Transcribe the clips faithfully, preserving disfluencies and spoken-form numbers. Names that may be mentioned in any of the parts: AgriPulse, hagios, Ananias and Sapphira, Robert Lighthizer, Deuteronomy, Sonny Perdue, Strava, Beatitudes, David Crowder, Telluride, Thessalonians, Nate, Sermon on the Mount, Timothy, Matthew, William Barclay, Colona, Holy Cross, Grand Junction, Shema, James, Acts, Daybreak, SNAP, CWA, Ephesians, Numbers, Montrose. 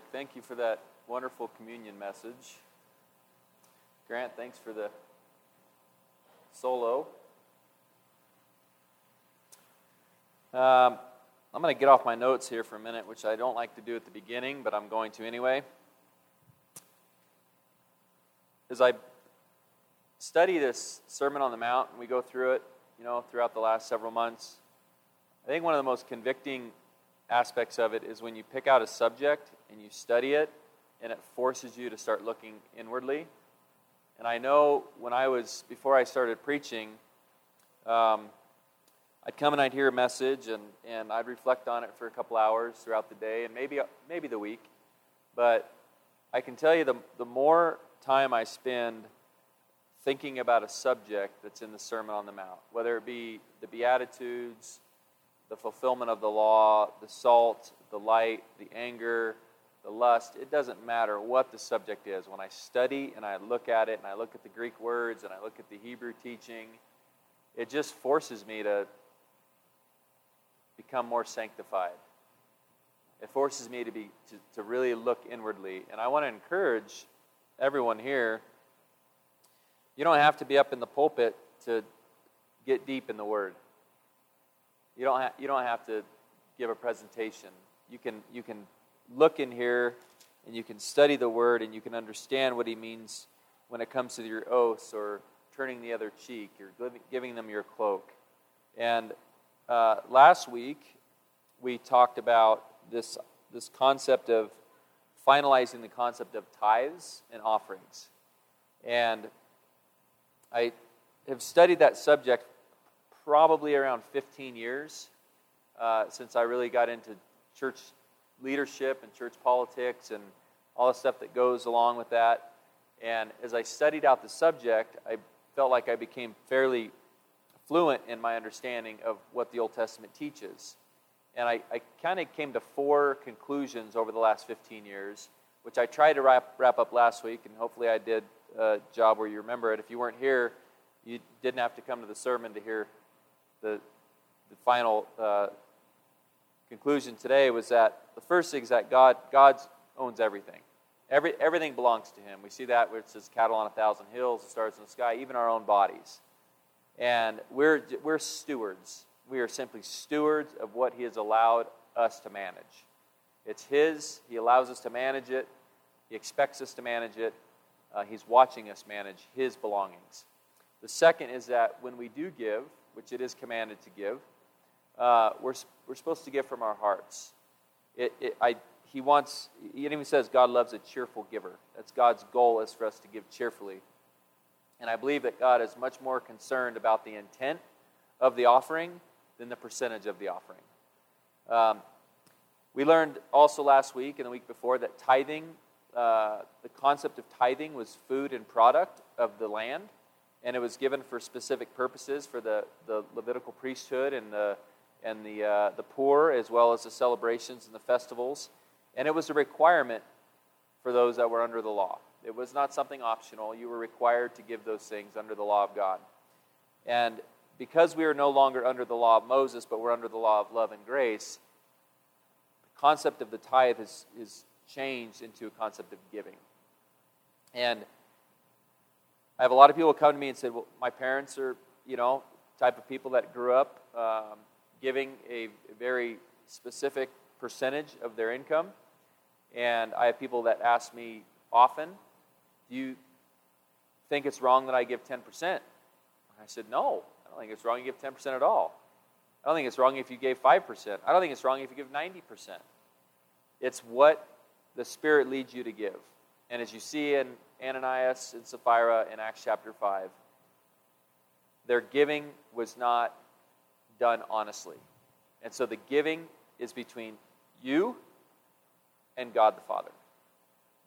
Rick, thank you for that wonderful communion message. Grant, thanks for the solo. Um, I'm going to get off my notes here for a minute, which I don't like to do at the beginning, but I'm going to anyway. As I study this Sermon on the Mount, and we go through it, you know, throughout the last several months, I think one of the most convicting aspects of it is when you pick out a subject and you study it, and it forces you to start looking inwardly. And I know when I was, before I started preaching, um, I'd come and I'd hear a message, and, and I'd reflect on it for a couple hours throughout the day, and maybe maybe the week. But I can tell you, the the more time I spend thinking about a subject that's in the Sermon on the Mount, whether it be the Beatitudes, the fulfillment of the law, the salt, the light, the anger, the lust, it doesn't matter what the subject is. When I study and I look at it, and I look at the Greek words, and I look at the Hebrew teaching, it just forces me to become more sanctified. It forces me to be to, to really look inwardly. And I want to encourage everyone here, you don't have to be up in the pulpit to get deep in the Word. You don't have, you don't have to give a presentation. You can you can look in here, and you can study the Word, and you can understand what He means when it comes to your oaths, or turning the other cheek, or giving them your cloak. And uh, last week, we talked about this this concept of finalizing the concept of tithes and offerings. And I have studied that subject probably around fifteen years uh, since I really got into church leadership and church politics and all the stuff that goes along with that. And as I studied out the subject, I felt like I became fairly fluent in my understanding of what the Old Testament teaches. And I, I kind of came to four conclusions over the last fifteen years, which I tried to wrap, wrap up last week, and hopefully I did a job where you remember it. If you weren't here, you didn't have to come to the sermon to hear the, the final uh, conclusion today. Was that the first thing is that God God owns everything. Every, everything belongs to Him. We see that where it says cattle on a thousand hills, the stars in the sky, even our own bodies. And we're we're stewards. We are simply stewards of what He has allowed us to manage. It's His. He allows us to manage it. He expects us to manage it. Uh, he's watching us manage His belongings. The second is that when we do give, which it is commanded to give, uh, we're we're supposed to give from our hearts. It, it I. He wants, he even says God loves a cheerful giver. That's God's goal, is for us to give cheerfully. And I believe that God is much more concerned about the intent of the offering than the percentage of the offering. Um, we learned also last week and the week before that tithing, uh, the concept of tithing was food and product of the land, and it was given for specific purposes for the, the Levitical priesthood and the and the uh, the poor, as well as the celebrations and the festivals. And it was a requirement for those that were under the law. It was not something optional. You were required to give those things under the law of God. And because we are no longer under the law of Moses, but we're under the law of love and grace, the concept of the tithe is, is changed into a concept of giving. And I have a lot of people come to me and say, well, my parents are, you know, type of people that grew up um, giving a very specific percentage of their income. And I have people that ask me often, do you think it's wrong that I give ten percent? And I said, no, I don't think it's wrong you give ten percent at all. I don't think it's wrong if you gave five percent. I don't think it's wrong if you give ninety percent. It's what the Spirit leads you to give. And as you see in Ananias and Sapphira in Acts chapter five, their giving was not done honestly. And so the giving is between you and God the Father.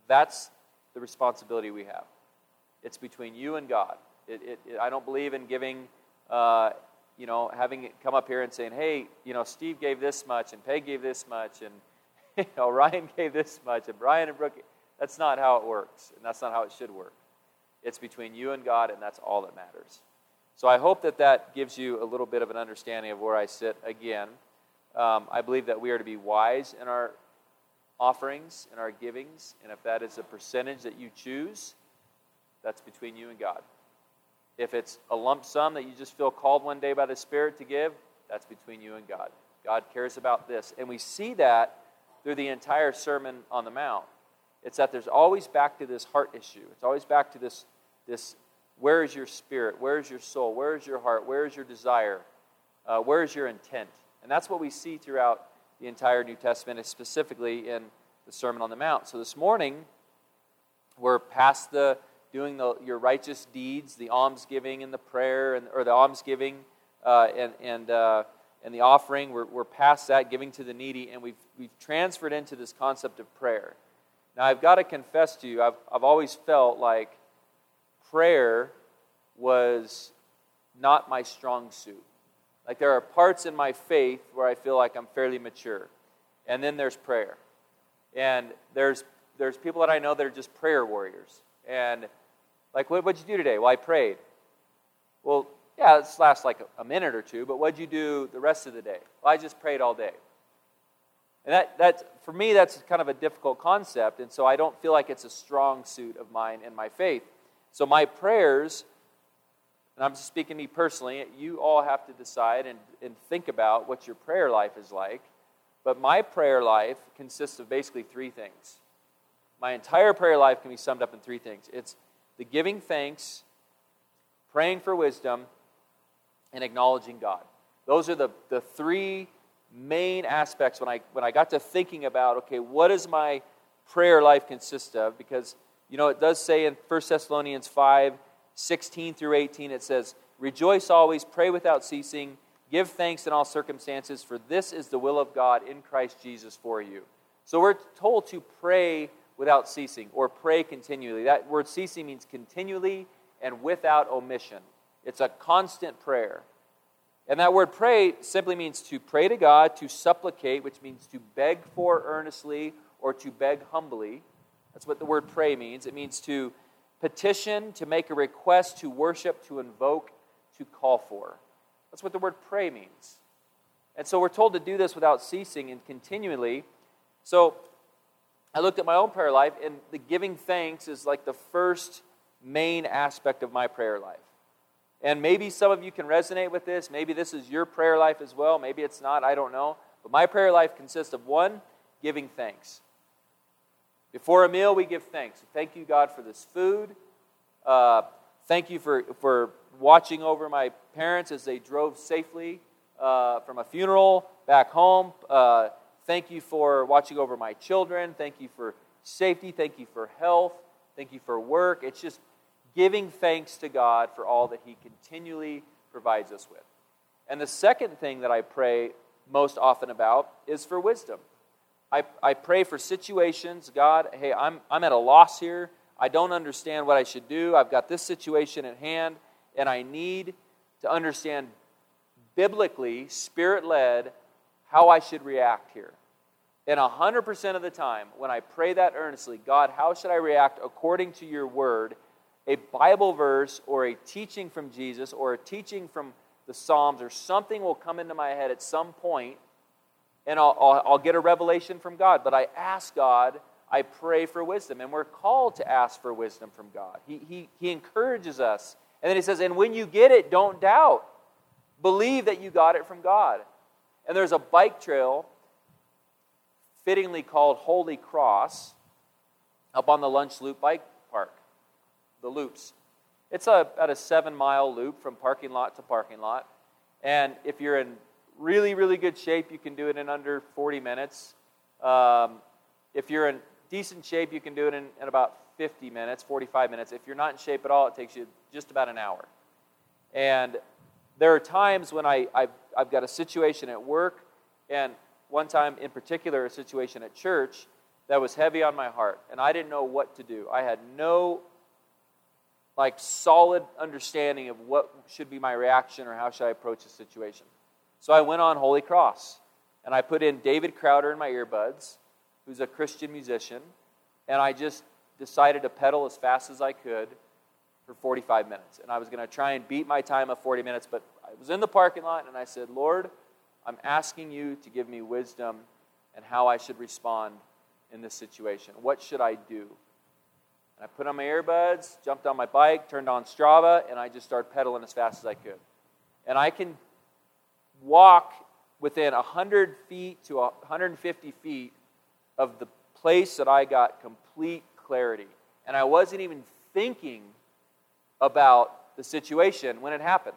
That's the responsibility we have. It's between you and God. It, it, it, I don't believe in giving, uh, you know, having it come up here and saying, hey, you know, Steve gave this much, and Peg gave this much, and you know, Ryan gave this much, and Brian and Brooke. That's not how it works, and that's not how it should work. It's between you and God, and that's all that matters. So I hope that that gives you a little bit of an understanding of where I sit again. Um, I believe that we are to be wise in our offerings and our givings, and if that is a percentage that you choose, that's between you and God. If it's a lump sum that you just feel called one day by the Spirit to give, that's between you and God. God cares about this. And we see that through the entire Sermon on the Mount. It's that there's always back to this heart issue. It's always back to this, this where is your spirit? Where is your soul? Where is your heart? Where is your desire? Uh, where is your intent? And that's what we see throughout the entire New Testament, is specifically in the Sermon on the Mount. So this morning, we're past the doing the, your righteous deeds, the almsgiving and the prayer, and or the almsgiving uh, and and uh, and the offering. We're we're past that, giving to the needy, and we've we've transferred into this concept of prayer. Now, I've got to confess to you, I've I've always felt like prayer was not my strong suit. Like, there are parts in my faith where I feel like I'm fairly mature. And then there's prayer. And there's there's people that I know that are just prayer warriors. And, like, what, what'd you do today? Well, I prayed. Well, yeah, this lasts like a, a minute or two, but what'd you do the rest of the day? Well, I just prayed all day. And that, that for me, that's kind of a difficult concept, and so I don't feel like it's a strong suit of mine in my faith. So my prayers... and I'm speaking to me personally, you all have to decide and, and think about what your prayer life is like. But my prayer life consists of basically three things. My entire prayer life can be summed up in three things. It's the giving thanks, praying for wisdom, and acknowledging God. Those are the, the three main aspects when I when I got to thinking about, okay, what does my prayer life consist of? Because, you know, it does say in First Thessalonians five, sixteen through eighteen, it says, "Rejoice always, pray without ceasing, give thanks in all circumstances, for this is the will of God in Christ Jesus for you." So we're told to pray without ceasing, or pray continually. That word ceasing means continually and without omission. It's a constant prayer. And that word pray simply means to pray to God, to supplicate, which means to beg for earnestly or to beg humbly. That's what the word pray means. It means to petition, to make a request, to worship, to invoke, to call for. That's what the word pray means. And so we're told to do this without ceasing and continually. So I looked at my own prayer life, and the giving thanks is like the first main aspect of my prayer life. And maybe some of you can resonate with this. Maybe this is your prayer life as well. Maybe it's not. I don't know. But my prayer life consists of, one, giving thanks. Before a meal, we give thanks. Thank you, God, for this food. Uh, thank you for, for watching over my parents as they drove safely uh, from a funeral back home. Uh, thank you for watching over my children. Thank you for safety. Thank you for health. Thank you for work. It's just giving thanks to God for all that He continually provides us with. And the second thing that I pray most often about is for wisdom. I, I pray for situations. God, hey, I'm I'm at a loss here. I don't understand what I should do. I've got this situation at hand, and I need to understand biblically, Spirit-led, how I should react here. And one hundred percent of the time, when I pray that earnestly, God, how should I react according to your word? A Bible verse or a teaching from Jesus or a teaching from the Psalms or something will come into my head at some point, and I'll, I'll, I'll get a revelation from God. But I ask God, I pray for wisdom. And we're called to ask for wisdom from God. He, he, he encourages us. And then He says, and when you get it, don't doubt. Believe that you got it from God. And there's a bike trail, fittingly called Holy Cross, up on the Lunch Loop Bike Park, the Loops. It's a, about a seven-mile loop from parking lot to parking lot. And if you're in really, really good shape, you can do it in under forty minutes. Um, if you're in decent shape, you can do it in, in about fifty minutes, forty-five minutes. If you're not in shape at all, it takes you just about an hour. And there are times when I, I've, I've got a situation at work, and one time in particular, a situation at church that was heavy on my heart, and I didn't know what to do. I had no like solid understanding of what should be my reaction or how should I approach the situation. So I went on Holy Cross, and I put in David Crowder in my earbuds, who's a Christian musician, and I just decided to pedal as fast as I could for forty-five minutes. And I was going to try and beat my time of forty minutes, but I was in the parking lot, and I said, Lord, I'm asking you to give me wisdom and how I should respond in this situation? What should I do? And I put on my earbuds, jumped on my bike, turned on Strava, and I just started pedaling as fast as I could. And I can walk within one hundred feet to one hundred fifty feet of the place that I got complete clarity. And I wasn't even thinking about the situation when it happened.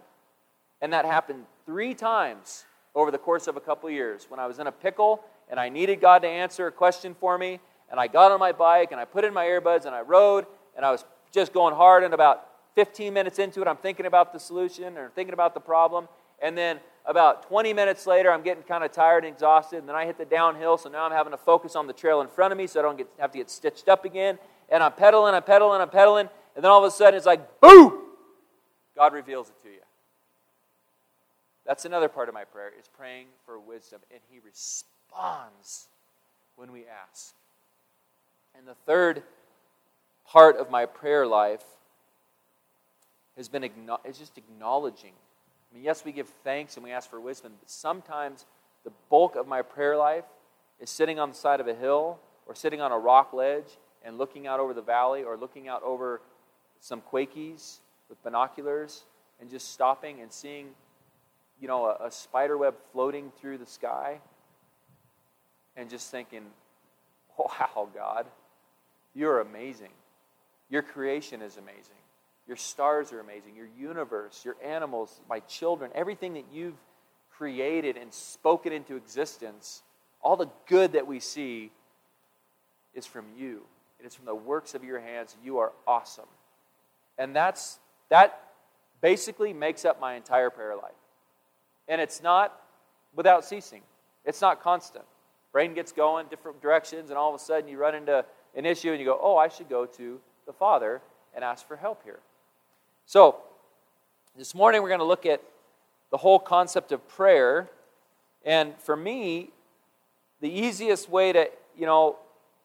And that happened three times over the course of a couple years when I was in a pickle and I needed God to answer a question for me. And I got on my bike and I put in my earbuds and I rode and I was just going hard, and about fifteen minutes into it I'm thinking about the solution or thinking about the problem. And then about twenty minutes later I'm getting kind of tired and exhausted, and then I hit the downhill, so now I'm having to focus on the trail in front of me so I don't get, have to get stitched up again. And I'm pedaling, I'm pedaling, I'm pedaling, and then all of a sudden it's like, boom! God reveals it to you. That's another part of my prayer, is praying for wisdom, and He responds when we ask. And the third part of my prayer life has been is just acknowledging. I mean, yes, we give thanks and we ask for wisdom, but sometimes the bulk of my prayer life is sitting on the side of a hill or sitting on a rock ledge and looking out over the valley, or looking out over some Quakies with binoculars and just stopping and seeing, you know, a, a spider web floating through the sky and just thinking, wow, God, you're amazing. Your creation is amazing. Your stars are amazing. Your universe, your animals, my children, everything that you've created and spoken into existence, all the good that we see is from you. It is from the works of your hands. You are awesome. And that's that basically makes up my entire prayer life. And it's not without ceasing. It's not constant. Brain gets going different directions, and all of a sudden you run into an issue and you go, oh, I should go to the Father and ask for help here. So this morning we're going to look at the whole concept of prayer. And for me, the easiest way to, you know,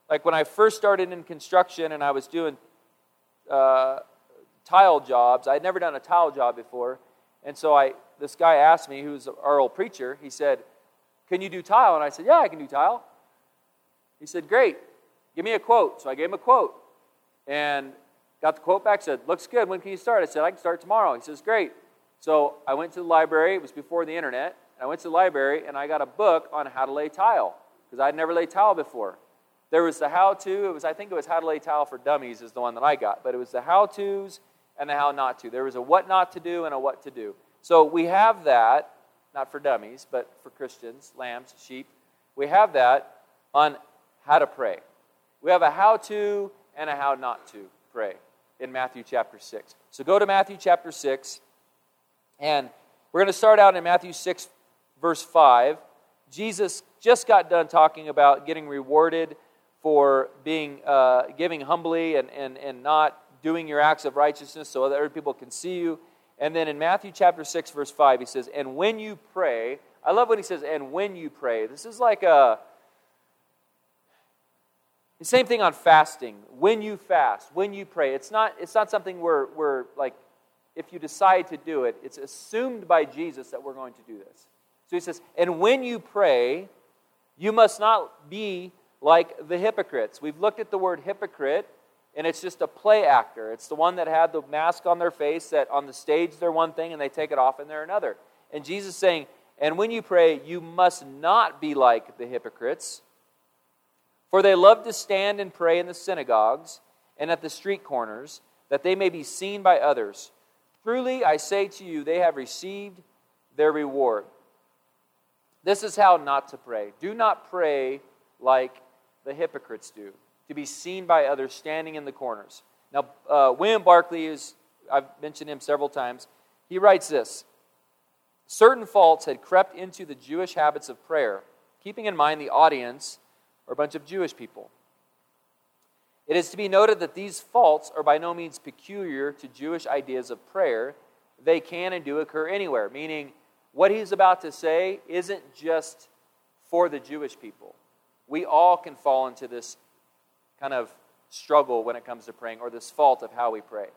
like when I first started in construction and I was doing uh, tile jobs, I'd never done a tile job before. And so I, this guy asked me, who's our old preacher, he said, can you do tile? And I said, yeah, I can do tile. He said, great, give me a quote. So I gave him a quote and got the quote back, said, looks good, when can you start? I said, I can start tomorrow. He says, great. So I went to the library, it was before the internet, and I went to the library and I got a book on how to lay tile, because I'd never laid tile before. There was the how-to, it was, I think it was How to Lay Tile for Dummies is the one that I got, but it was the how-tos and the how not to. There was a what not to do and a what to do. So we have that, not for dummies, but for Christians, lambs, sheep. We have that on how to pray. We have a how-to and a how not to pray in Matthew chapter six. So go to Matthew chapter six, and we're going to start out in Matthew six, verse five. Jesus just got done talking about getting rewarded for being uh, giving humbly and, and, and not doing your acts of righteousness so other people can see you. And then in Matthew chapter six, verse five, he says, and when you pray, I love what he says, and when you pray. This is like a, the same thing on fasting. When you fast, when you pray. It's not it's not something where, where like, if you decide to do it, it's assumed by Jesus that we're going to do this. So he says, and when you pray, you must not be like the hypocrites. We've looked at the word hypocrite, and it's just a play actor. It's the one that had the mask on their face, that on the stage they're one thing, and they take it off and they're another. And Jesus is saying, and when you pray, you must not be like the hypocrites, for they love to stand and pray in the synagogues and at the street corners, that they may be seen by others. Truly, I say to you, they have received their reward. This is how not to pray. Do not pray like the hypocrites do, to be seen by others standing in the corners. Now, uh, William Barclay, is, I've mentioned him several times, he writes this: certain faults had crept into the Jewish habits of prayer, keeping in mind the audience or a bunch of Jewish people. It is to be noted that these faults are by no means peculiar to Jewish ideas of prayer. They can and do occur anywhere, meaning what he's about to say isn't just for the Jewish people. We all can fall into this kind of struggle when it comes to praying, or this fault of how we pray.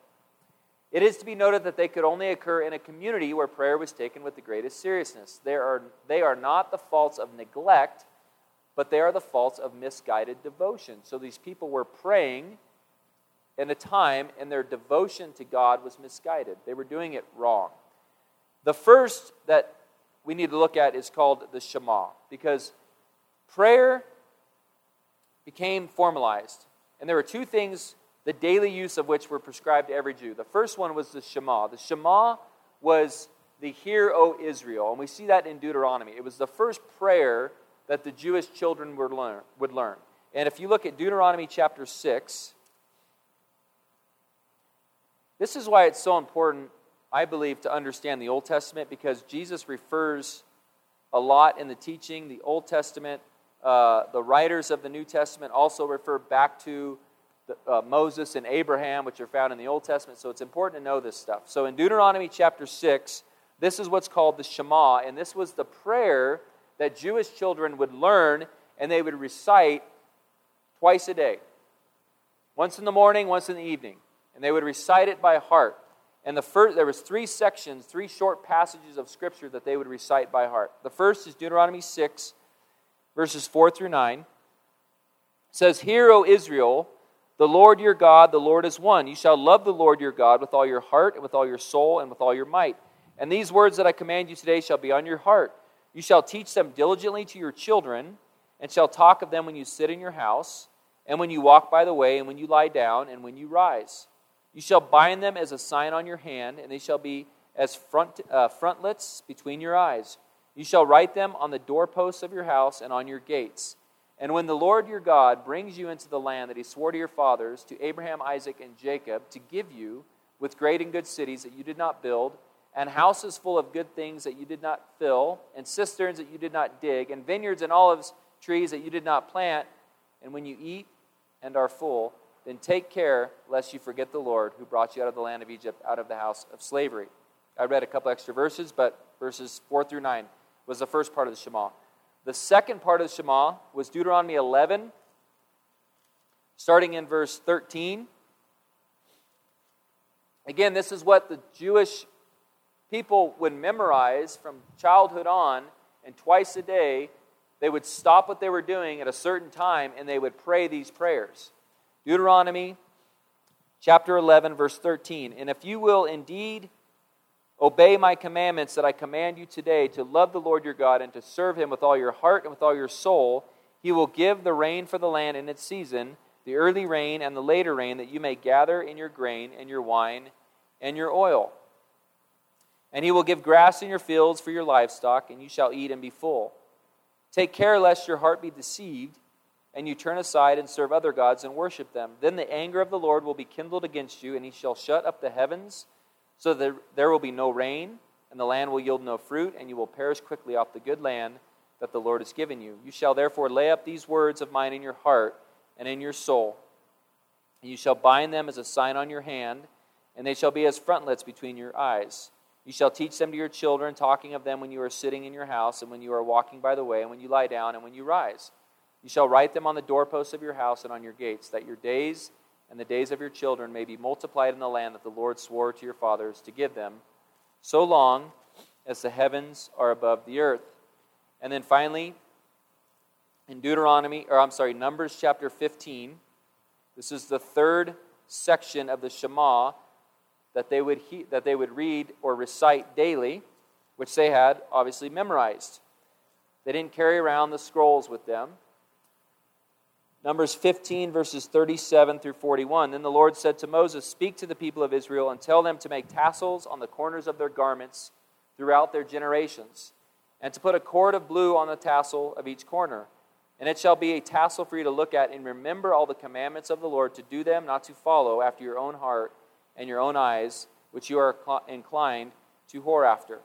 It is to be noted that they could only occur in a community where prayer was taken with the greatest seriousness. They are, they are not the faults of neglect, but they are the faults of misguided devotion. So these people were praying in a time, and their devotion to God was misguided. They were doing it wrong. The first that we need to look at is called the Shema, because prayer became formalized. And there were two things, the daily use of which were prescribed to every Jew. The first one was the Shema. The Shema was the Hear, O Israel, and we see that in Deuteronomy. It was the first prayer that the Jewish children would learn. Would learn. And if you look at Deuteronomy chapter six, this is why it's so important, I believe, to understand the Old Testament, because Jesus refers a lot in the teaching. The Old Testament, uh, the writers of the New Testament also refer back to the, uh, Moses and Abraham, which are found in the Old Testament, so it's important to know this stuff. So in Deuteronomy chapter six, this is what's called the Shema, and this was the prayer that Jewish children would learn, and they would recite twice a day, once in the morning, once in the evening, and they would recite it by heart. And the first, there was three sections, three short passages of Scripture that they would recite by heart. The first is Deuteronomy six, verses four through nine. It says, "Hear, O Israel, the Lord your God, the Lord is one. You shall love the Lord your God with all your heart, and with all your soul, and with all your might. And these words that I command you today shall be on your heart. You shall teach them diligently to your children, and shall talk of them when you sit in your house, and when you walk by the way, and when you lie down, and when you rise. You shall bind them as a sign on your hand, and they shall be as front, uh, frontlets between your eyes. You shall write them on the doorposts of your house and on your gates. And when the Lord your God brings you into the land that he swore to your fathers, to Abraham, Isaac, and Jacob, to give you with great and good cities that you did not build, and houses full of good things that you did not fill, and cisterns that you did not dig, and vineyards and olives, trees that you did not plant, and when you eat and are full, then take care lest you forget the Lord who brought you out of the land of Egypt, out of the house of slavery." I read a couple extra verses, but verses four through nine was the first part of the Shema. The second part of the Shema was Deuteronomy eleven, starting in verse thirteen. Again, this is what the Jewish people would memorize from childhood on, and twice a day they would stop what they were doing at a certain time and they would pray these prayers. Deuteronomy chapter eleven, verse thirteen. "And if you will indeed obey my commandments that I command you today, to love the Lord your God and to serve him with all your heart and with all your soul, he will give the rain for the land in its season, the early rain and the later rain, that you may gather in your grain and your wine and your oil. And he will give grass in your fields for your livestock, and you shall eat and be full. Take care lest your heart be deceived, and you turn aside and serve other gods and worship them. Then the anger of the Lord will be kindled against you, and he shall shut up the heavens, so that there will be no rain, and the land will yield no fruit, and you will perish quickly off the good land that the Lord has given you. You shall therefore lay up these words of mine in your heart and in your soul, and you shall bind them as a sign on your hand, and they shall be as frontlets between your eyes. You shall teach them to your children, talking of them when you are sitting in your house, and when you are walking by the way, and when you lie down, and when you rise. You shall write them on the doorposts of your house and on your gates, that your days and the days of your children may be multiplied in the land that the Lord swore to your fathers to give them, so long as the heavens are above the earth." And then finally, in Deuteronomy, or I'm sorry, Numbers chapter fifteen, this is the third section of the Shema that they would he, that they would read or recite daily, which they had obviously memorized. They didn't carry around the scrolls with them. Numbers fifteen, verses thirty-seven through forty-one. "Then the Lord said to Moses, speak to the people of Israel and tell them to make tassels on the corners of their garments throughout their generations, and to put a cord of blue on the tassel of each corner. And it shall be a tassel for you to look at, and remember all the commandments of the Lord, to do them, not to follow after your own heart and your own eyes, which you are inclined to whore after.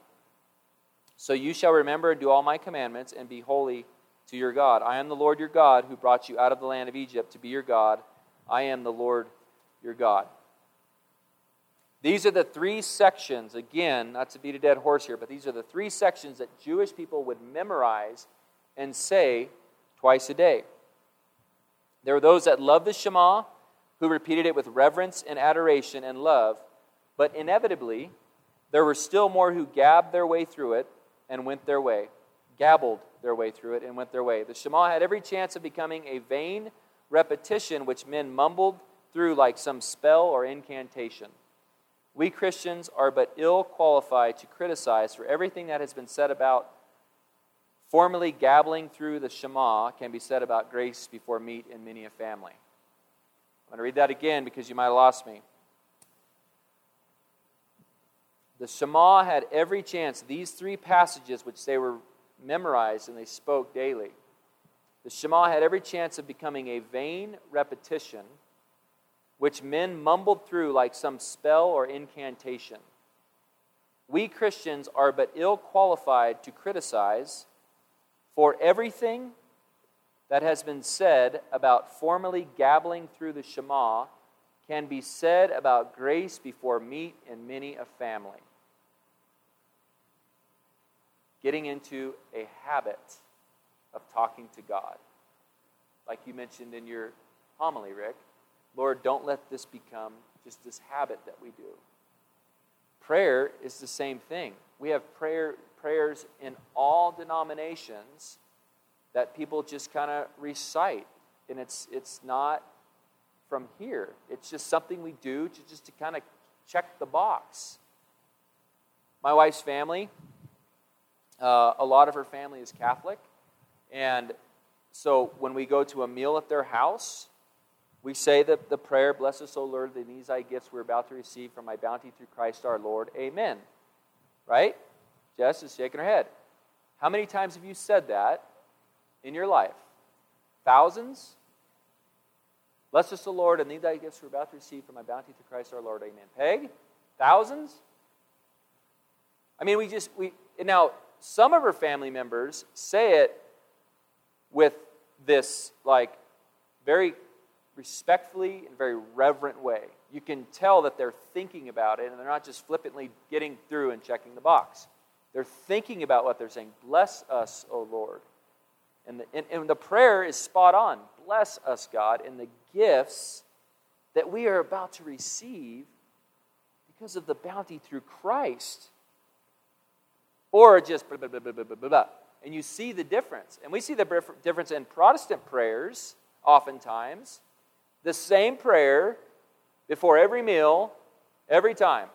So you shall remember and do all my commandments, and be holy to your God. I am the Lord your God, who brought you out of the land of Egypt to be your God. I am the Lord your God." These are the three sections, again, not to beat a dead horse here, but these are the three sections that Jewish people would memorize and say twice a day. There were those that loved the Shema, who repeated it with reverence and adoration and love, but inevitably, there were still more who gabbed their way through it and went their way, gabbled their way through it and went their way. The Shema had every chance of becoming a vain repetition which men mumbled through like some spell or incantation. We Christians are but ill qualified to criticize, for everything that has been said about formerly gabbling through the Shema can be said about grace before meat in many a family. I'm going to read that again because you might have lost me. The Shema had every chance. These three passages, which they were memorized and they spoke daily, the Shema had every chance of becoming a vain repetition, which men mumbled through like some spell or incantation. We Christians are but ill qualified to criticize, for everything that has been said about formerly gabbling through the Shema can be said about grace before meat in many a family. Getting into a habit of talking to God. Like you mentioned in your homily, Rick, Lord, don't let this become just this habit that we do. Prayer is the same thing. We have prayer prayers in all denominations that people just kind of recite, and it's it's not from here. It's just something we do to just to kind of check the box. My wife's family, uh, a lot of her family is Catholic, and so when we go to a meal at their house, we say that the prayer, bless us, O Lord, the these thy gifts we're about to receive from my bounty through Christ our Lord. Amen. Right? Jess is shaking her head. How many times have you said that in your life? Thousands? Bless us, O Lord, and these thy gifts we're about to receive from my bounty through Christ our Lord. Amen. Peg? Thousands? I mean, we just, we, now, some of her family members say it with this, like, very respectfully and very reverent way. You can tell that they're thinking about it, and they're not just flippantly getting through and checking the box. They're thinking about what they're saying. Bless us, O Lord. And the, and, and the prayer is spot on. Bless us, God, and the gifts that we are about to receive because of the bounty through Christ. Or just blah, blah, blah, blah, blah, blah, blah. And you see the difference. And we see the difference in Protestant prayers oftentimes. The same prayer before every meal, every time.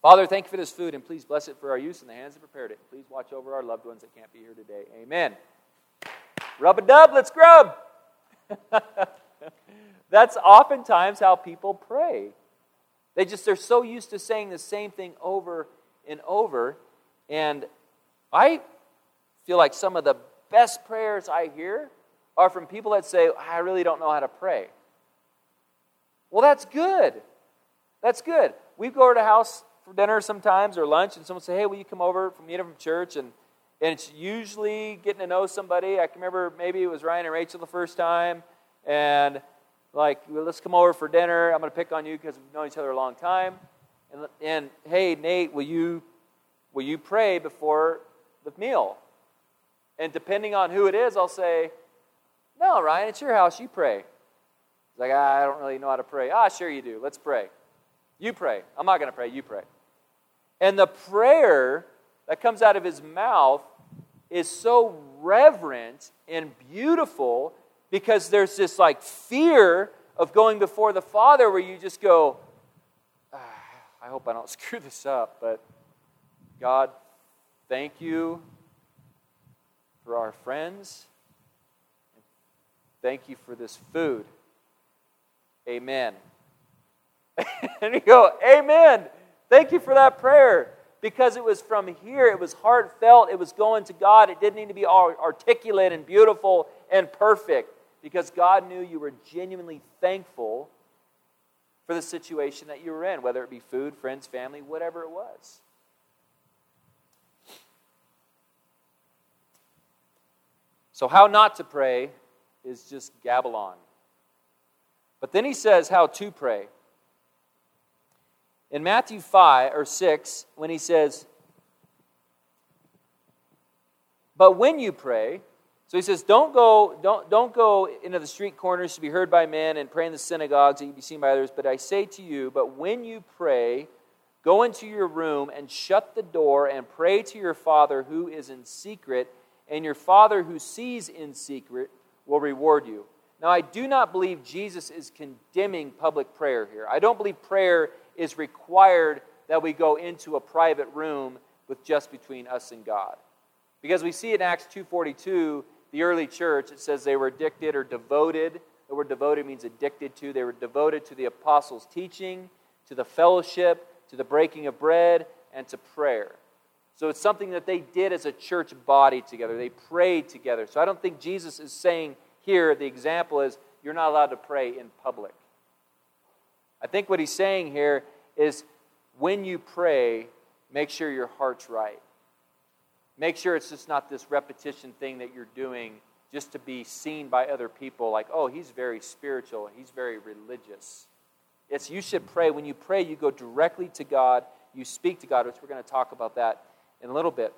Father, thank you for this food, and please bless it for our use in the hands that prepared it. Please watch over our loved ones that can't be here today. Amen. Rub-a-dub, let's grub. That's oftentimes how people pray. They just, they're so used to saying the same thing over and over. And I feel like some of the best prayers I hear are from people that say, I really don't know how to pray. Well, that's good. That's good. We go to a house for dinner sometimes or lunch, and someone say, hey, will you come over from meeting from church? And, and it's usually getting to know somebody. I can remember maybe it was Ryan and Rachel the first time, and like, well, let's come over for dinner. I'm going to pick on you because we've known each other a long time. And, and hey, Nate, will you will you pray before the meal? And depending on who it is, I'll say, no, Ryan, it's your house. You pray. He's like, ah, I don't really know how to pray. Ah, sure you do. Let's pray. You pray. I'm not going to pray. You pray. And the prayer that comes out of his mouth is so reverent and beautiful because there's this like fear of going before the Father where you just go, ah, I hope I don't screw this up, but God, thank you for our friends. Thank you for this food. Amen. And you go, amen. Thank you for that prayer. Because it was from here, it was heartfelt, it was going to God. It didn't need to be all articulate and beautiful and perfect. Because God knew you were genuinely thankful for the situation that you were in, whether it be food, friends, family, whatever it was. So how not to pray is just gabble on. But then he says how to pray. In Matthew five or six, when he says, but when you pray, so he says, don't go, don't, don't go into the street corners to be heard by men and pray in the synagogues that you be seen by others, but I say to you, but when you pray, Go into your room and shut the door and pray to your Father who is in secret, and your Father who sees in secret will reward you." Now, I do not believe Jesus is condemning public prayer here. I don't believe prayer is required that we go into a private room with just between us and God. Because we see in Acts two forty-two, the early church, it says they were addicted or devoted. The word devoted means addicted to. They were devoted to the apostles' teaching, to the fellowship, to the breaking of bread, and to prayer. So it's something that they did as a church body together. They prayed together. So I don't think Jesus is saying here, the example is, you're not allowed to pray in public. I think what he's saying here is, when you pray, make sure your heart's right. Make sure it's just not this repetition thing that you're doing just to be seen by other people like, oh, he's very spiritual, he's very religious. It's you should pray. When you pray, you go directly to God, you speak to God, which we're going to talk about that in a little bit.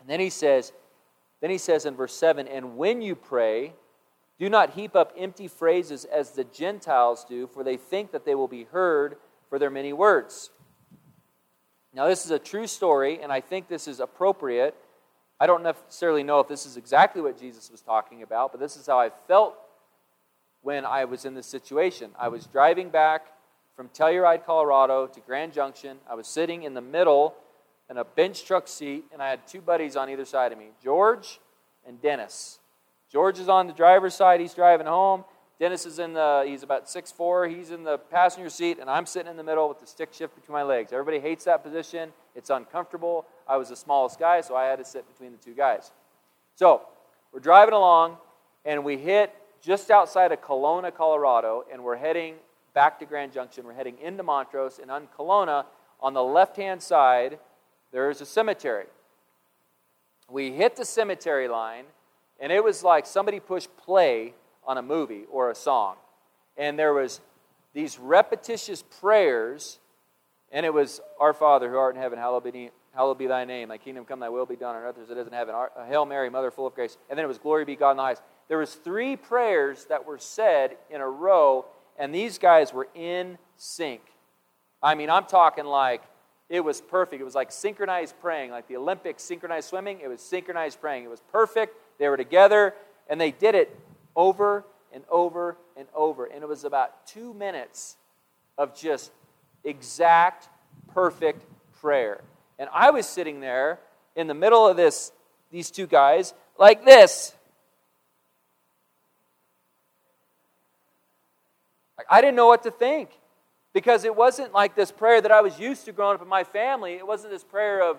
And then he says, then he says in verse seven, "And when you pray, do not heap up empty phrases as the Gentiles do, for they think that they will be heard for their many words." Now, this is a true story, and I think this is appropriate. I don't necessarily know if this is exactly what Jesus was talking about, but this is how I felt when I was in this situation. I was driving back from Telluride, Colorado to Grand Junction. I was sitting in the middle in a bench truck seat, and I had two buddies on either side of me, George and Dennis. George is on the driver's side. He's driving home. Dennis is in the, he's about six foot four, he's in the passenger seat, and I'm sitting in the middle with the stick shift between my legs. Everybody hates that position. It's uncomfortable. I was the smallest guy, so I had to sit between the two guys. So we're driving along, and we hit just outside of Colona, Colorado, and we're heading back to Grand Junction. We're heading into Montrose, and on Colona, on the left-hand side, there's a cemetery. We hit the cemetery line, and it was like somebody pushed play on a movie or a song. And there was these repetitious prayers, and it was, "Our Father who art in heaven, hallowed be, hallowed be thy name. Thy kingdom come, thy will be done on earth as it is in heaven. Our, Hail Mary, mother full of grace." And then it was, "Glory be God in the highest." There was three prayers that were said in a row, and these guys were in sync. I mean, I'm talking like it was perfect. It was like synchronized praying, like the Olympics synchronized swimming. It was synchronized praying. It was perfect. They were together, and they did it over and over and over. And it was about two minutes of just exact, perfect prayer. And I was sitting there in the middle of this, these two guys, like this. Like, I didn't know what to think, because it wasn't like this prayer that I was used to growing up in my family. It wasn't this prayer of,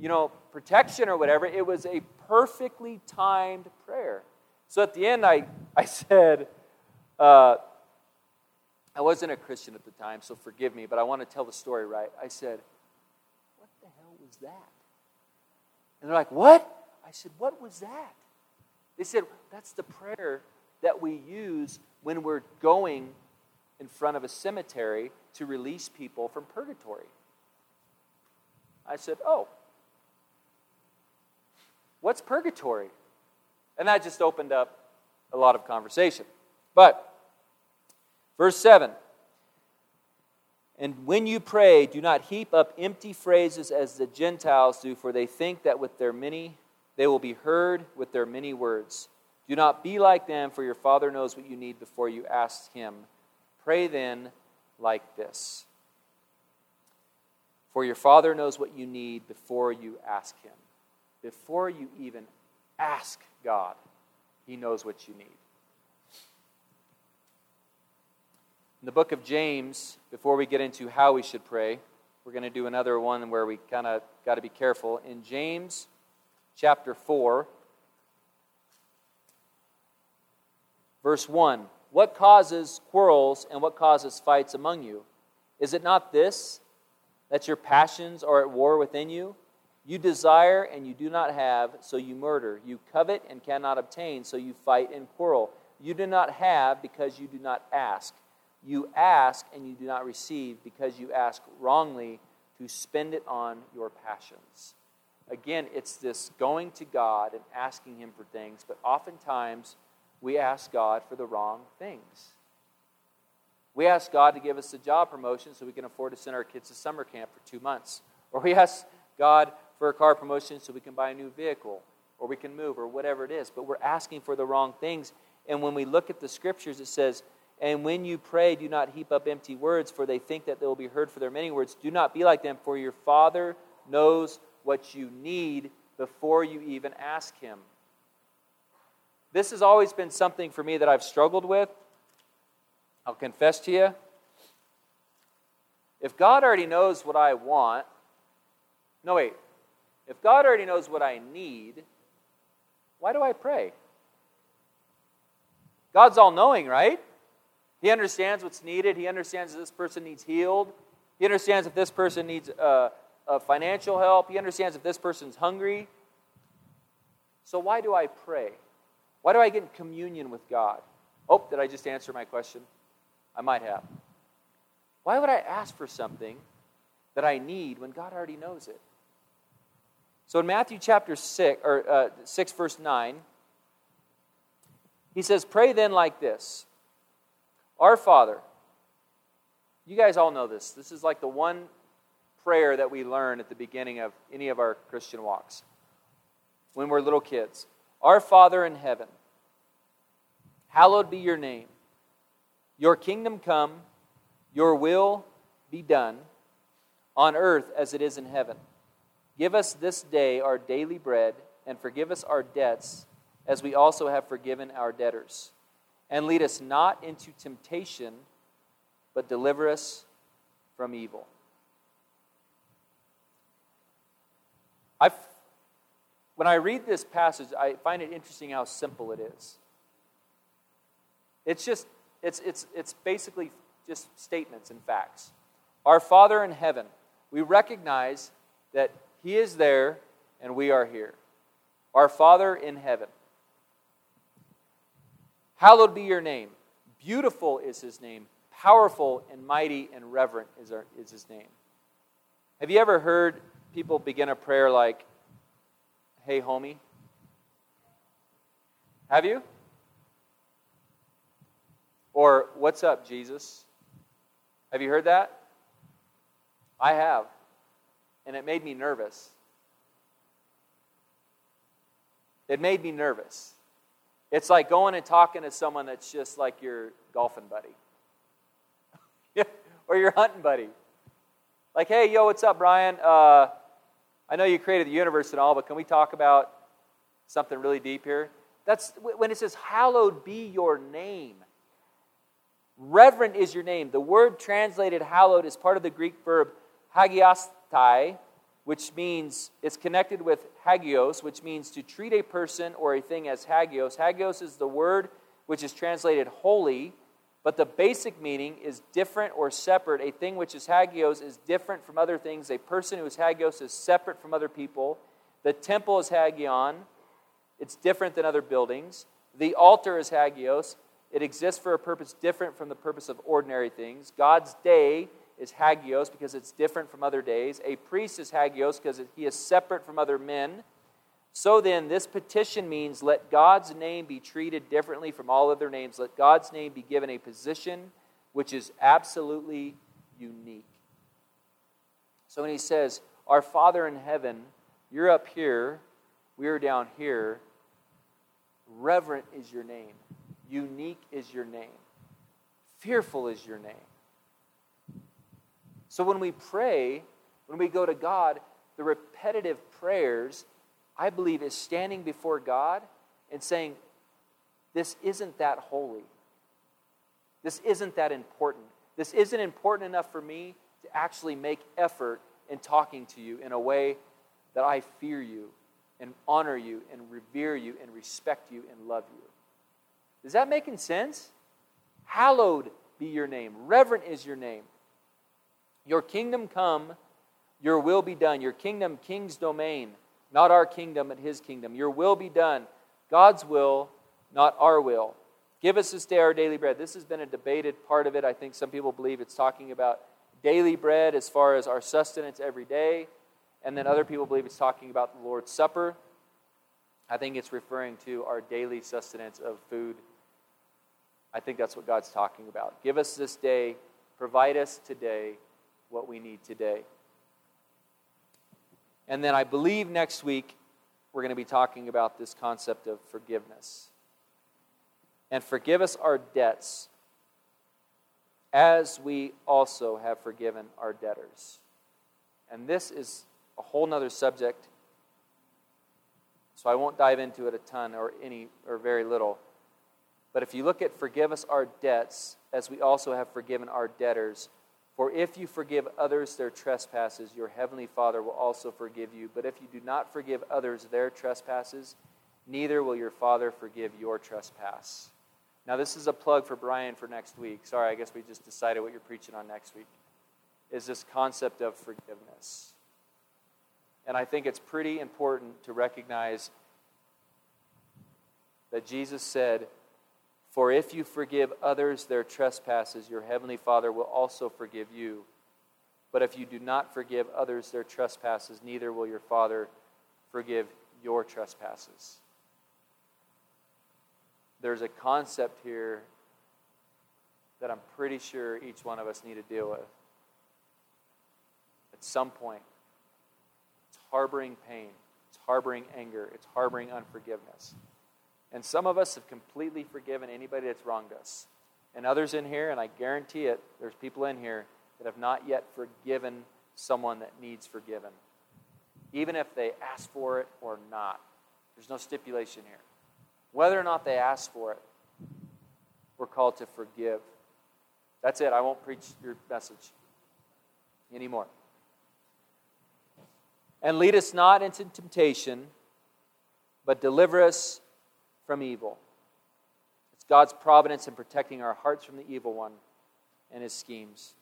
you know, protection or whatever. It was a perfectly timed prayer. So at the end, I, I said, uh, I wasn't a Christian at the time, so forgive me, but I want to tell the story right. I said, "What the hell was that?" And they're like, "What?" I said, "What was that?" They said, "That's the prayer that we use when we're going in front of a cemetery to release people from purgatory." I said, "Oh, what's purgatory?" And that just opened up a lot of conversation. But, verse seven, "And when you pray, do not heap up empty phrases as the Gentiles do, for they think that with their many, they will be heard with their many words. Do not be like them, for your Father knows what you need before you ask Him. Pray then like this. For your Father knows what you need before you ask Him." Before you even ask. Ask God. He knows what you need. In the book of James, before we get into how we should pray, we're going to do another one where we kind of got to be careful. In James chapter four, verse one, "What causes quarrels and what causes fights among you? Is it not this, that your passions are at war within you? You desire and you do not have, so you murder. You covet and cannot obtain, so you fight and quarrel. You do not have because you do not ask. You ask and you do not receive because you ask wrongly to spend it on your passions." Again, it's this going to God and asking Him for things, but oftentimes we ask God for the wrong things. We ask God to give us a job promotion so we can afford to send our kids to summer camp for two months. Or we ask God for a car promotion so we can buy a new vehicle, or we can move, or whatever it is. But we're asking for the wrong things. And when we look at the scriptures, it says, and when you pray, do not heap up empty words, for they think that they will be heard for their many words. Do not be like them, for your Father knows what you need before you even ask Him. This has always been something for me that I've struggled with. I'll confess to you. If God already knows what I want, no wait, if God already knows what I need, why do I pray? God's all-knowing, right? He understands what's needed. He understands that this person needs healed. He understands if this person needs uh, uh, financial help. He understands if this person's hungry. So why do I pray? Why do I get in communion with God? Oh, did I just answer my question? I might have. Why would I ask for something that I need when God already knows it? So in Matthew chapter six, or uh, six verse nine, he says, "Pray then like this. Our Father." You guys all know this. This is like the one prayer that we learn at the beginning of any of our Christian walks when we're little kids. Our Father in heaven, hallowed be your name. Your kingdom come, your will be done on earth as it is in heaven. Give us this day our daily bread, and forgive us our debts as we also have forgiven our debtors. And lead us not into temptation, but deliver us from evil. I've, when I read this passage, I find it interesting how simple it is. It's just, it's it's it's basically just statements and facts. Our Father in heaven, we recognize that He is there and we are here. Our Father in heaven. Hallowed be your name. Beautiful is His name. Powerful and mighty and reverent is, our, is His name. Have you ever heard people begin a prayer like, "Hey, homie"? Have you? Or, "What's up, Jesus"? Have you heard that? I have. And it made me nervous. It made me nervous. It's like going and talking to someone that's just like your golfing buddy. Or your hunting buddy. Like, "Hey, yo, what's up, Brian? Uh, I know you created the universe and all, but can we talk about something really deep here?" That's when it says, "Hallowed be your name." Reverent is your name. The word translated hallowed is part of the Greek verb hagiostai, which means it's connected with hagios, which means to treat a person or a thing as hagios. Hagios is the word which is translated holy, but the basic meaning is different or separate. A thing which is hagios is different from other things. A person who is hagios is separate from other people. The temple is hagion. It's different than other buildings. The altar is hagios. It exists for a purpose different from the purpose of ordinary things. God's day is hagios because it's different from other days. A priest is hagios because he is separate from other men. So then, this petition means, let God's name be treated differently from all other names. Let God's name be given a position which is absolutely unique. So when he says, "Our Father in heaven, you're up here, we're down here. Reverent is your name. Unique is your name. Fearful is your name." So when we pray, when we go to God, the repetitive prayers, I believe, is standing before God and saying, this isn't that holy. This isn't that important. This isn't important enough for me to actually make effort in talking to you in a way that I fear you and honor you and revere you and respect you and love you. Is that making sense? Hallowed be your name. Reverent is your name. Your kingdom come, your will be done. Your kingdom, king's domain, not our kingdom, but his kingdom. Your will be done. God's will, not our will. Give us this day our daily bread. This has been a debated part of it. I think some people believe it's talking about daily bread as far as our sustenance every day. And then other people believe it's talking about the Lord's Supper. I think it's referring to our daily sustenance of food. I think that's what God's talking about. Give us this day, provide us today what we need today. And then I believe next week we're going to be talking about this concept of forgiveness. And forgive us our debts as we also have forgiven our debtors. And this is a whole nother subject, so I won't dive into it a ton or any or very little. But if you look at forgive us our debts as we also have forgiven our debtors, for if you forgive others their trespasses, your heavenly Father will also forgive you. But if you do not forgive others their trespasses, neither will your Father forgive your trespass. Now, this is a plug for Brian for next week. Sorry, I guess we just decided what you're preaching on next week, is this concept of forgiveness. And I think it's pretty important to recognize that Jesus said, for if you forgive others their trespasses, your heavenly Father will also forgive you. But if you do not forgive others their trespasses, neither will your Father forgive your trespasses. There's a concept here that I'm pretty sure each one of us need to deal with at some point. It's harboring pain. It's harboring anger. It's harboring unforgiveness. And some of us have completely forgiven anybody that's wronged us. And others in here, and I guarantee it, there's people in here that have not yet forgiven someone that needs forgiven. Even if they ask for it or not. There's no stipulation here. Whether or not they ask for it, we're called to forgive. That's it. I won't preach your message anymore. And lead us not into temptation, but deliver us from evil. It's God's providence in protecting our hearts from the evil one and his schemes.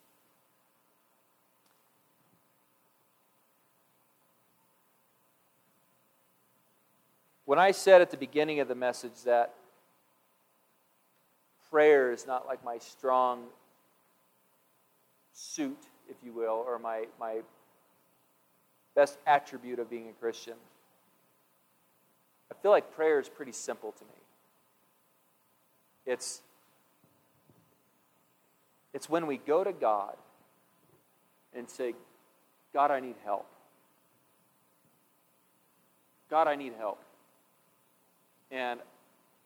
When I said at the beginning of the message that prayer is not like my strong suit, if you will, or my, my best attribute of being a Christian, I feel like prayer is pretty simple to me. It's, it's when we go to God and say, God, I need help. God, I need help. And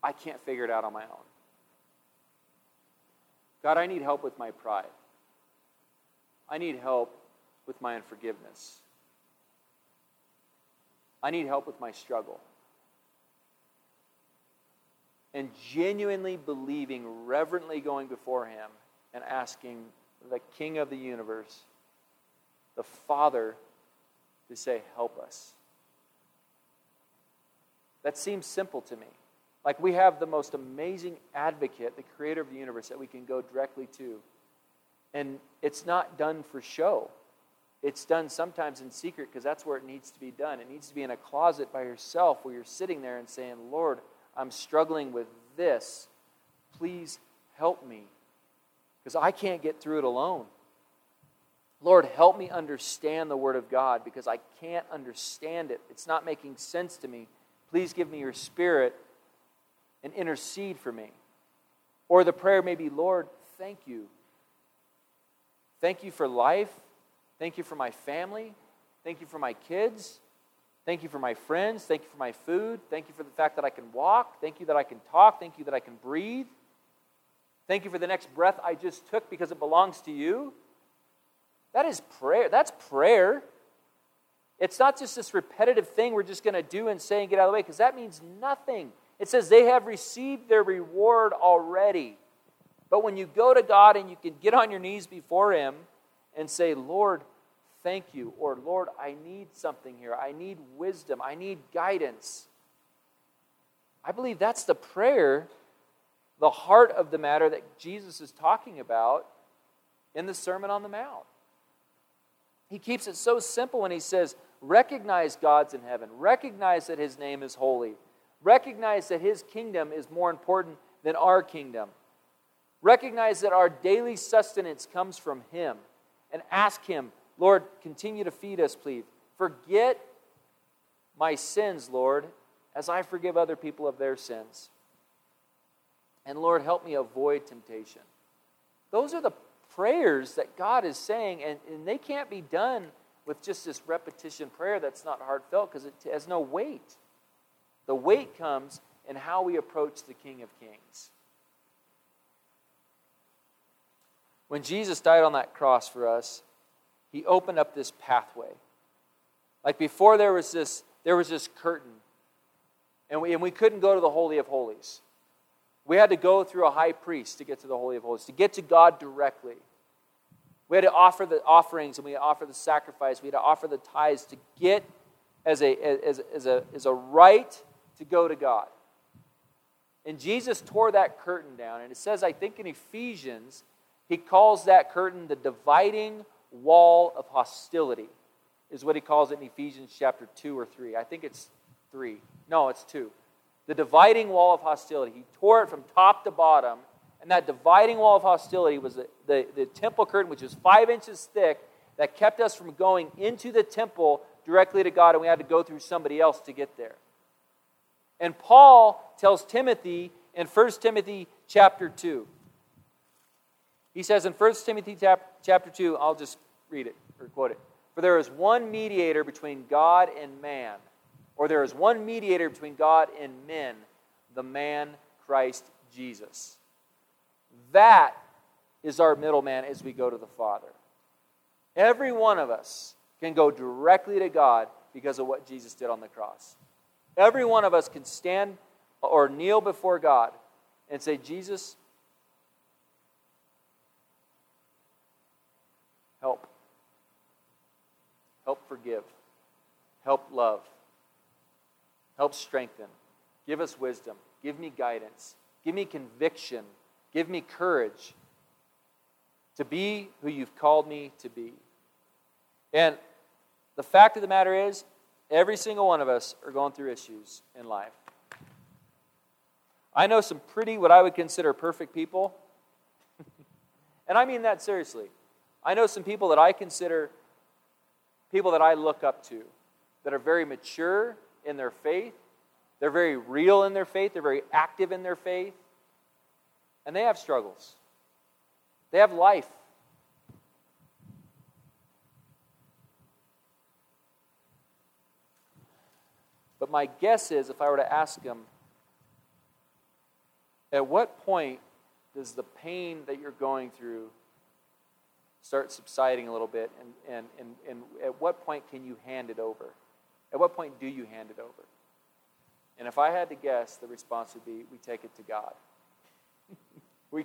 I can't figure it out on my own. God, I need help with my pride. I need help with my unforgiveness. I need help with my struggle. And genuinely believing, reverently going before him and asking the King of the universe, the Father, to say, help us. That seems simple to me. Like we have the most amazing advocate, the creator of the universe, that we can go directly to. And it's not done for show. It's done sometimes in secret because that's where it needs to be done. It needs to be in a closet by yourself where you're sitting there and saying, Lord, I'm struggling with this. Please help me because I can't get through it alone. Lord, help me understand the Word of God because I can't understand it. It's not making sense to me. Please give me your Spirit and intercede for me. Or the prayer may be, Lord, thank you. Thank you for life. Thank you for my family. Thank you for my kids. Thank you for my friends. Thank you for my food. Thank you for the fact that I can walk. Thank you that I can talk. Thank you that I can breathe. Thank you for the next breath I just took because it belongs to you. That is prayer. That's prayer. It's not just this repetitive thing we're just going to do and say and get out of the way, because that means nothing. It says they have received their reward already. But when you go to God and you can get on your knees before him and say, Lord, thank you, or Lord, I need something here. I need wisdom. I need guidance. I believe that's the prayer, the heart of the matter that Jesus is talking about in the Sermon on the Mount. He keeps it so simple when he says, recognize God's in heaven. Recognize that his name is holy. Recognize that his kingdom is more important than our kingdom. Recognize that our daily sustenance comes from him. And ask him, Lord, continue to feed us, please. Forget my sins, Lord, as I forgive other people of their sins. and Lord, help me avoid temptation. Those are the prayers that God is saying, and, and they can't be done with just this repetition prayer that's not heartfelt because it has no weight. The weight comes in how we approach the King of Kings. When Jesus died on that cross for us, he opened up this pathway. Like before there was this, there was this curtain, and we, and we couldn't go to the Holy of Holies. We had to go through a high priest to get to the Holy of Holies, to get to God directly. We had to offer the offerings, and we had to offer the sacrifice. We had to offer the tithes to get as a, as, as a, as a right to go to God. And Jesus tore that curtain down. And it says, I think in Ephesians, he calls that curtain the dividing wall of hostility, is what he calls it in Ephesians chapter two or three. I think it's three. No, it's two. The dividing wall of hostility. He tore it from top to bottom. And that dividing wall of hostility was the, the, the temple curtain, which was five inches thick, that kept us from going into the temple directly to God, and we had to go through somebody else to get there. And Paul tells Timothy in First Timothy chapter two. He says in First Timothy chapter two, I'll just read it or quote it. For there is one mediator between God and man, or there is one mediator between God and men, the man Christ Jesus. That is our middleman as we go to the Father. Every one of us can go directly to God because of what Jesus did on the cross. Every one of us can stand or kneel before God and say, Jesus, help. Help forgive. Help love. Help strengthen. Give us wisdom. Give me guidance. Give me conviction. Give me courage to be who you've called me to be. And the fact of the matter is, every single one of us are going through issues in life. I know some pretty, what I would consider perfect people. And I mean that seriously. I know some people that I consider people that I look up to, that are very mature in their faith. They're very real in their faith. They're very active in their faith. And they have struggles. They have life. But my guess is, if I were to ask them, at what point does the pain that you're going through start subsiding a little bit? And, and, and, and at what point can you hand it over? At what point do you hand it over? And if I had to guess, the response would be, we take it to God. We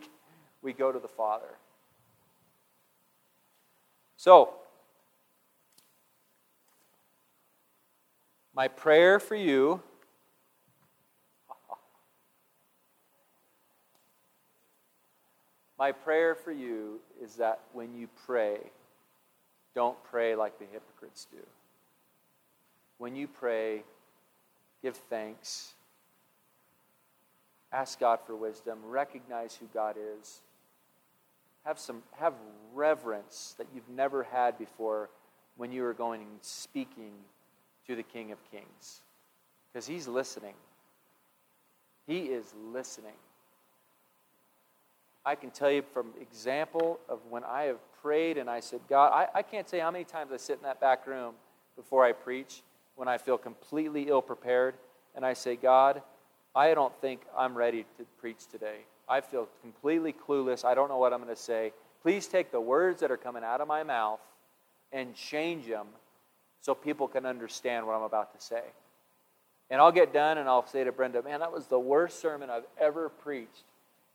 we go to the Father. So, my prayer for you my prayer for you is that when you pray, don't pray like the hypocrites do. When you pray, give thanks. Ask God for wisdom. Recognize who God is. Have some have reverence that you've never had before when you are going and speaking to the King of Kings. Because he's listening. He is listening. I can tell you from example of when I have prayed and I said, God, I, I can't say how many times I sit in that back room before I preach when I feel completely ill-prepared and I say, God, I don't think I'm ready to preach today. I feel completely clueless. I don't know what I'm going to say. Please take the words that are coming out of my mouth and change them so people can understand what I'm about to say. And I'll get done and I'll say to Brenda, man, that was the worst sermon I've ever preached.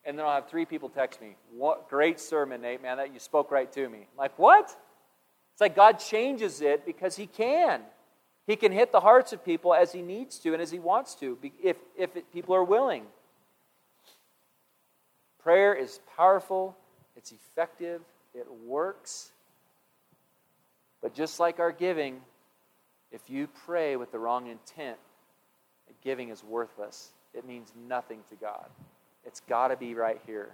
And then I'll have three people text me, what great sermon, Nate, man, that you spoke right to me. I'm like, what? It's like God changes it because he can. He can hit the hearts of people as he needs to and as he wants to, if, if it, people are willing. Prayer is powerful, it's effective, it works. But just like our giving, if you pray with the wrong intent, giving is worthless. It means nothing to God. It's got to be right here.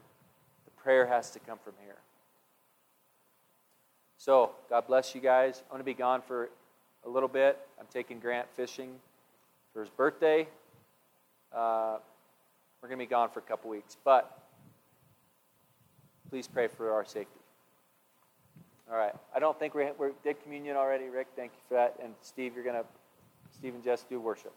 The prayer has to come from here. So, God bless you guys. I'm going to be gone for a little bit. I'm taking Grant fishing for his birthday. Uh, We're going to be gone for a couple weeks, but please pray for our safety. All right. I don't think we did communion already, Rick. Thank you for that. And Steve, you're going to, Steve and Jess do worship.